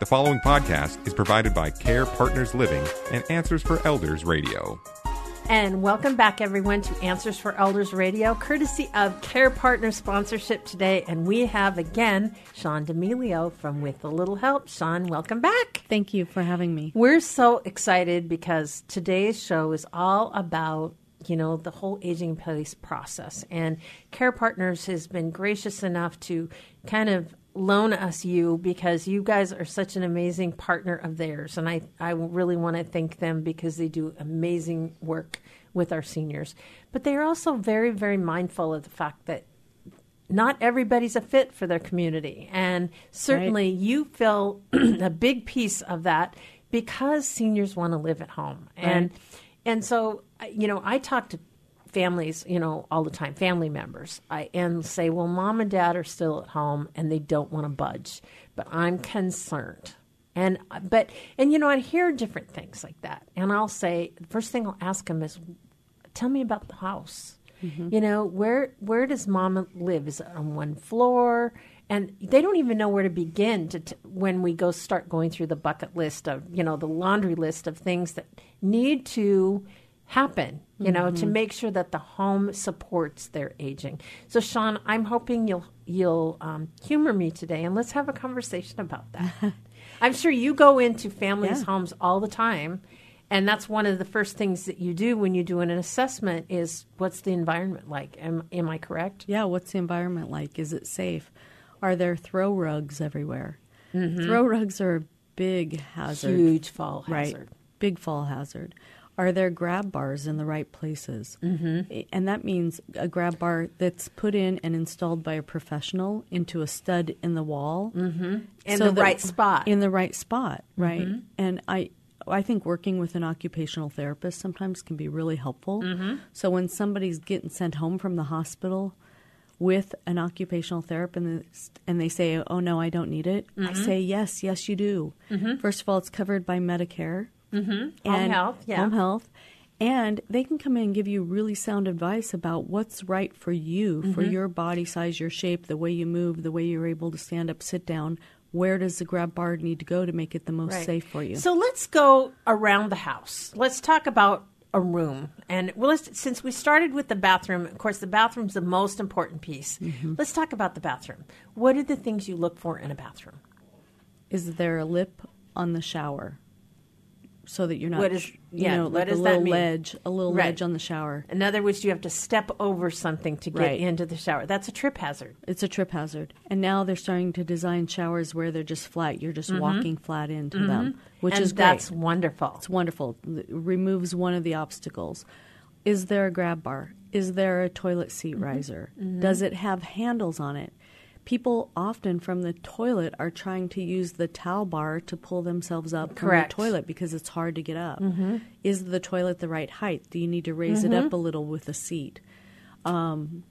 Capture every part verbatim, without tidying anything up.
The following podcast is provided by Care Partners Living and Answers for Elders Radio. And welcome back, everyone, to Answers for Elders Radio, courtesy of Care Partners sponsorship today. And we have, again, Sean D'Amelio from With a Little Help. Sean, welcome back. Thank you for having me. We're so excited because today's show is all about, you know, the whole aging in place process. And Care Partners has been gracious enough to kind of loan us you because you guys are such an amazing partner of theirs. And I, I really want to thank them because they do amazing work with our seniors. But they are also very, very mindful of the fact that not everybody's a fit for their community. And certainly right. you fill a big piece of that because seniors want to live at home. Right. And, and so, you know, I talk to families, you know, all the time, family members, I and say, well, mom and dad are still at home and they don't want to budge, but I'm concerned. And, but, and, you know, I hear different things like that. And I'll say, the first thing I'll ask them is, tell me about the house. Mm-hmm. You know, where, where does mom live? Is it on one floor? And they don't even know where to begin to t- when we go start going through the bucket list of, you know, the laundry list of things that need to happen, you know, mm-hmm. to make sure that the home supports their aging. So, Sean, I'm hoping you'll you'll um, humor me today, and let's have a conversation about that. I'm sure you go into families' yeah. homes all the time, and that's one of the first things that you do when you do an assessment is, what's the environment like? Am am I correct? Yeah, what's the environment like? Is it safe? Are there throw rugs everywhere? Mm-hmm. Throw rugs are a big hazard. Huge fall hazard. Right, big fall hazard. Are there grab bars in the right places? Mm-hmm. And that means a grab bar that's put in and installed by a professional into a stud in the wall. Mm-hmm. In so the that, right spot. In the right spot, right? Mm-hmm. And I I think working with an occupational therapist sometimes can be really helpful. Mm-hmm. So when somebody's getting sent home from the hospital with an occupational therapist and they say, oh, no, I don't need it, mm-hmm. I say, yes, yes, you do. Mm-hmm. First of all, it's covered by Medicare. Mm-hmm. Home health, yeah. Home health. And they can come in and give you really sound advice about what's right for you, mm-hmm. for your body size, your shape, the way you move, the way you're able to stand up, sit down. Where does the grab bar need to go to make it the most right. safe for you? So let's go around the house. Let's talk about a room. And well, let's, since we started with the bathroom, of course, the bathroom's the most important piece. Mm-hmm. Let's talk about the bathroom. What are the things you look for in a bathroom? Is there a lip on the shower? So that you're not, what is, yeah, you know, like a little ledge, a little right. ledge on the shower. In other words, you have to step over something to get right. into the shower. That's a trip hazard. It's a trip hazard. And now they're starting to design showers where they're just flat. You're just mm-hmm. walking flat into mm-hmm. them, which and is great. That's wonderful. It's wonderful. It removes one of the obstacles. Is there a grab bar? Is there a toilet seat mm-hmm. riser? Mm-hmm. Does it have handles on it? People often from the toilet are trying to use the towel bar to pull themselves up Correct. from the toilet because it's hard to get up. Mm-hmm. Is the toilet the right height? Do you need to raise mm-hmm. it up a little with a seat? Um,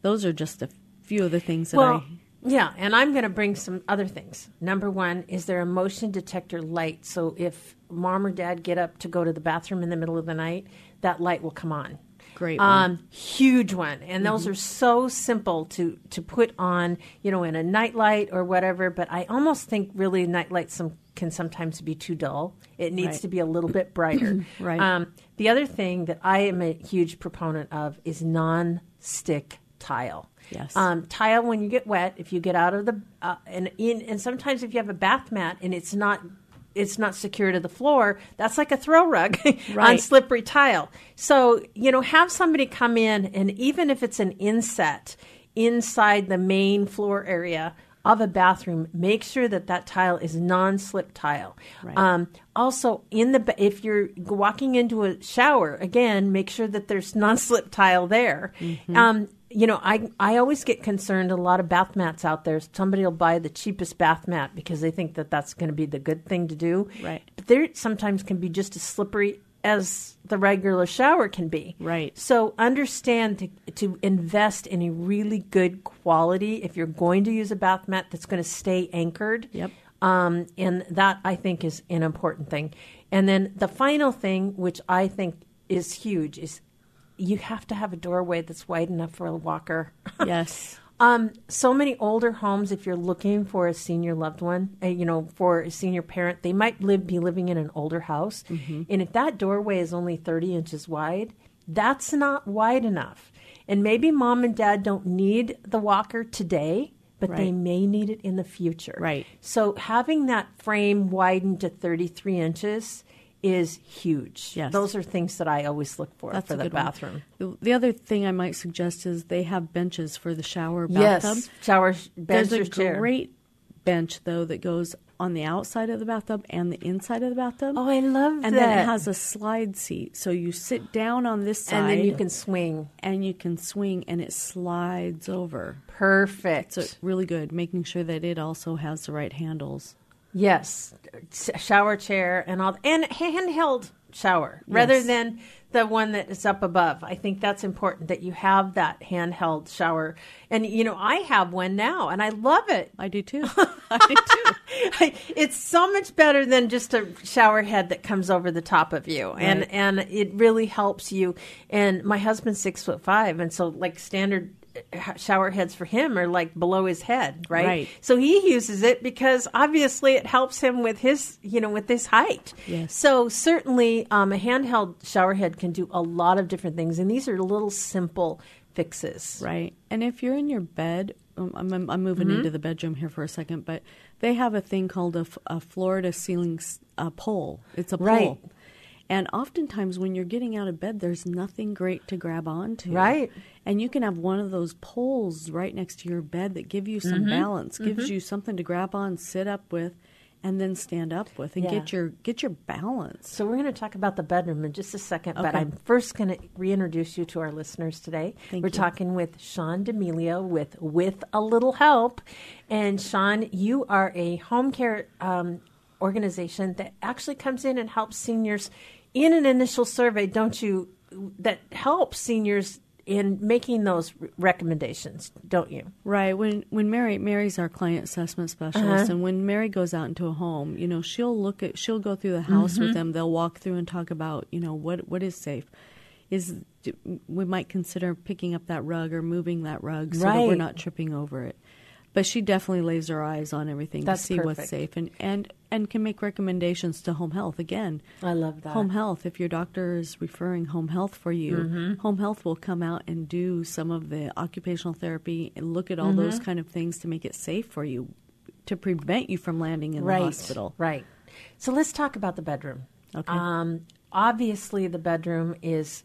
those are just a few of the things that well, I... Yeah, and I'm going to bring some other things. Number one, is there a motion detector light? So if mom or dad get up to go to the bathroom in the middle of the night, that light will come on. Great one. Um, huge one. And mm-hmm. those are so simple to, to put on, you know, in a nightlight or whatever. But I almost think really nightlights some, can sometimes be too dull. It needs right. to be a little bit brighter. right. Um, the other thing that I am a huge proponent of is non-stick tile. Yes. Um, tile, when you get wet, if you get out of the uh, – and in and sometimes if you have a bath mat and it's not – it's not secure to the floor, that's like a throw rug right. on slippery tile. So, you know, have somebody come in, and even if it's an inset inside the main floor area of a bathroom, make sure that that tile is non-slip tile. Right. Um, also, in the if you're walking into a shower, again, make sure that there's non-slip tile there. Mm-hmm. Um, you know, I I always get concerned a lot of bath mats out there. Somebody will buy the cheapest bath mat because they think that that's going to be the good thing to do. Right. But they sometimes can be just as slippery as the regular shower can be. Right. So understand to, to invest in a really good quality if you're going to use a bath mat that's going to stay anchored. Yep. Um, and that, I think, is an important thing. And then the final thing, which I think is huge, is you have to have a doorway that's wide enough for a walker. Yes. Um, so many older homes, if you're looking for a senior loved one, uh, you know, for a senior parent, they might live be living in an older house. Mm-hmm. And if that doorway is only thirty inches wide, that's not wide enough. And maybe mom and dad don't need the walker today, but right. they may need it in the future. Right. So having that frame widened to thirty-three inches is huge. Yes. Those are things that I always look for That's for the bathroom. One. The other thing I might suggest is they have benches for the shower bathtub. Yes, shower bench There's or chair. There's a great bench, though, that goes on the outside of the bathtub and the inside of the bathtub. Oh, I love and that. And then it has a slide seat. So you sit down on this side. And then you can swing. And you can swing, and it slides over. Perfect. So really good, making sure that it also has the right handles. Yes, shower chair and all, and handheld shower yes. rather than the one that is up above. I think that's important that you have that handheld shower. And, you know, I have one now and I love it. I do too. I do too. It's so much better than just a shower head that comes over the top of you. Right. And, and it really helps you. And my husband's six foot five. And so like standard shower heads for him are like below his head, right? right? So he uses it because obviously it helps him with his, you know, with his height. Yes. So certainly um, a handheld shower head can do a lot of different things. And these are little simple fixes. Right. And if you're in your bed, um, I'm, I'm moving mm-hmm. into the bedroom here for a second, but they have a thing called a, a floor to ceiling uh, pole. It's a pole. Right. And oftentimes when you're getting out of bed, there's nothing great to grab onto. Right. And you can have one of those poles right next to your bed that give you some mm-hmm. balance, mm-hmm. gives you something to grab on, sit up with, and then stand up with and yeah. get your get your balance. So we're going to talk about the bedroom in just a second, okay. but I'm first going to reintroduce you to our listeners today. Thank we're you. Talking with Sean D'Amelio with With a Little Help. And Sean, you are a home care um, organization that actually comes in and helps seniors in an initial survey, don't you, that helps seniors in making those recommendations, don't you? Right. When when Mary, Mary's our client assessment specialist, uh-huh. and when Mary goes out into a home, you know, she'll look at, she'll go through the house mm-hmm. with them. They'll walk through and talk about, you know, what what is safe. Is do, we might consider picking up that rug or moving that rug so right. that we're not tripping over it. But she definitely lays her eyes on everything That's to see perfect. What's safe and, and, and can make recommendations to home health. Again, I love that. Home health, if your doctor is referring home health for you, mm-hmm. home health will come out and do some of the occupational therapy and look at all mm-hmm. those kind of things to make it safe for you, to prevent you from landing in right. the hospital. Right. So let's talk about the bedroom. Okay. Um, obviously, the bedroom is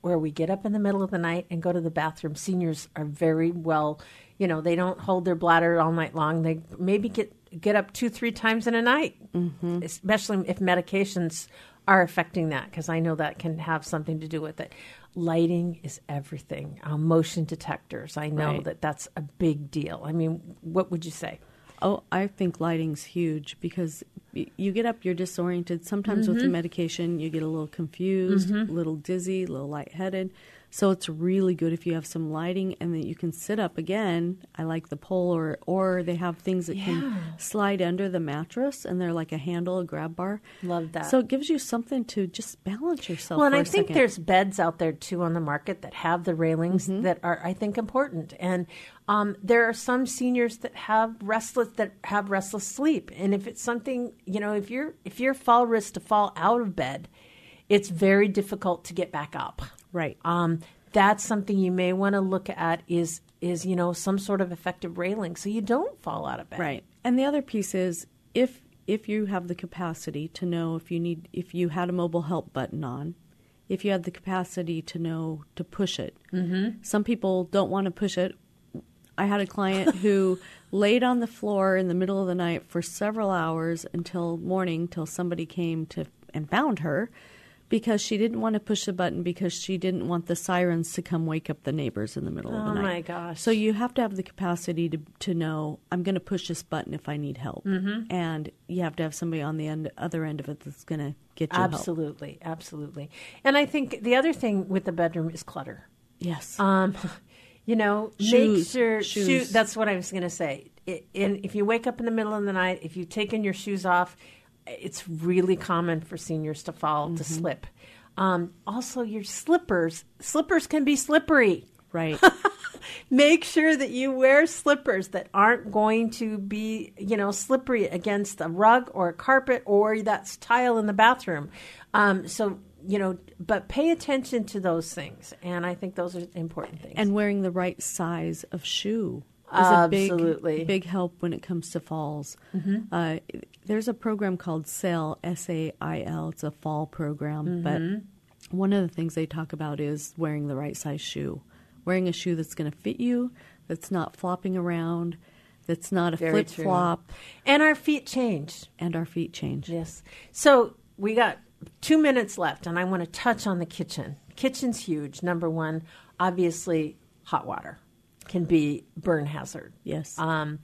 where we get up in the middle of the night and go to the bathroom. Seniors are very well, you know, they don't hold their bladder all night long. They maybe get get up two, three times in a night, mm-hmm. especially if medications are affecting that, because I know that can have something to do with it. Lighting is everything. Um, motion detectors, I know right. that that's a big deal. I mean, what would you say? Oh, I think lighting's huge because you get up, you're disoriented. Sometimes mm-hmm. with the medication, you get a little confused, mm-hmm. a little dizzy, a little lightheaded. So it's really good if you have some lighting and that you can sit up again. I like the pole, or, or they have things that yeah. can slide under the mattress, and they're like a handle, a grab bar. Love that. So it gives you something to just balance yourself Well, and for I think second. There's beds out there, too, on the market that have the railings mm-hmm. that are, I think, important. And um, there are some seniors that have restless that have restless sleep. And if it's something, you know, if you're if you're fall risk to fall out of bed, it's very difficult to get back up. Right. Um, that's something you may want to look at is, is, you know, some sort of effective railing so you don't fall out of bed. Right. And the other piece is if if you have the capacity to know if you need if you had a mobile help button on, if you had the capacity to know to push it. Mm-hmm. Some people don't want to push it. I had a client who laid on the floor in the middle of the night for several hours until morning, till somebody came to and found her, because she didn't want to push the button because she didn't want the sirens to come wake up the neighbors in the middle of the night. Oh, my gosh. So you have to have the capacity to to know, I'm going to push this button if I need help. Mm-hmm. And you have to have somebody on the end, other end of it that's going to get you help. Absolutely, absolutely. And I think the other thing with the bedroom is clutter. Yes. Um, you know, shoes. Make sure. Shoes. Shoes, that's what I was going to say. It, and if you wake up in the middle of the night, if you've taken your shoes off, it's really common for seniors to fall, mm-hmm. to slip. Um, also, your slippers. Slippers can be slippery. Right. Make sure that you wear slippers that aren't going to be, you know, slippery against a rug or a carpet or that tile in the bathroom. Um, so, you know, but pay attention to those things. And I think those are important things. And wearing the right size of shoe is a big, big help when it comes to falls. Mm-hmm. Uh, there's a program called SAIL, S A I L. It's a fall program. Mm-hmm. But one of the things they talk about is wearing the right size shoe. Wearing a shoe that's going to fit you, that's not flopping around, that's not a flip flop. And our feet change. And our feet change. Yes. So we got two minutes left, and I want to touch on the kitchen. Kitchen's huge. Number one, obviously, hot water can be burn hazard. Yes. Um,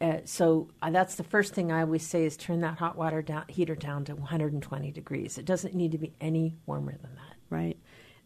uh, so uh, that's the first thing I always say is turn that hot water down, heater down to one hundred twenty degrees. It doesn't need to be any warmer than that. Right.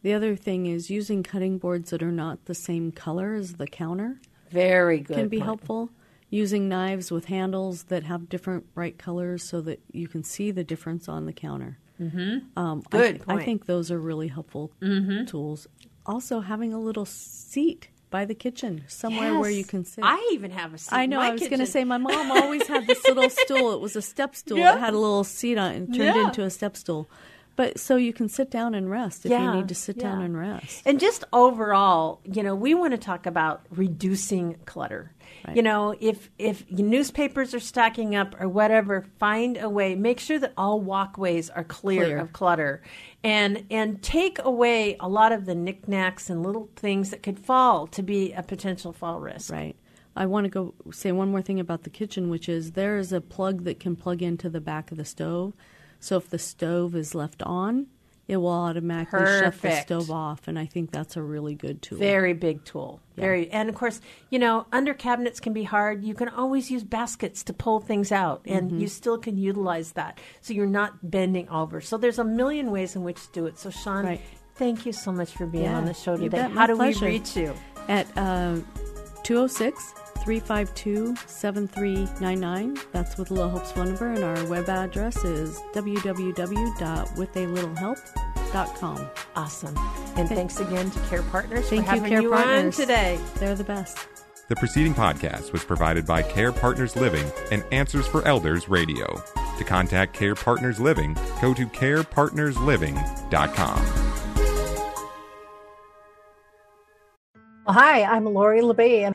The other thing is using cutting boards that are not the same color as the counter. Very good. Can be point. helpful. Using knives with handles that have different bright colors so that you can see the difference on the counter. Mm-hmm. Um, good I, th- point. I think those are really helpful mm-hmm. tools. Also, having a little seat by the kitchen, somewhere yes. where you can sit. I even have a seat. I know. In my I was going to say, my mom always had this little stool. It was a step stool. Yeah. It had a little seat on it and turned yeah. into a step stool. But so you can sit down and rest if yeah. you need to sit yeah. down and rest. And just overall, you know, we want to talk about reducing clutter. Right. You know, if if newspapers are stacking up or whatever, find a way. Make sure that all walkways are clear, clear. of clutter. And and take away a lot of the knickknacks and little things that could fall to be a potential fall risk. Right. I want to go say one more thing about the kitchen, which is there is a plug that can plug into the back of the stove. So if the stove is left on, it will automatically Perfect. shut the stove off. And I think that's a really good tool. Very big tool. Yeah. Very. And, of course, you know, under cabinets can be hard. You can always use baskets to pull things out, and mm-hmm. you still can utilize that. So you're not bending over. So there's a million ways in which to do it. So, Sean, right. thank you so much for being yeah, on the show today. How do pleasure. we reach you? At uh, two oh six, three five two, seven three nine nine. That's With a Little Help's phone number, and our web address is w w w dot with a little help dot com. Awesome. And okay. thanks again to Care Partners Thank for having you, Care you Partners. on today. They're the best. The preceding podcast was provided by Care Partners Living and Answers for Elders Radio. To contact Care Partners Living, go to care partners living dot com. Hi, I'm Lori LeBay, and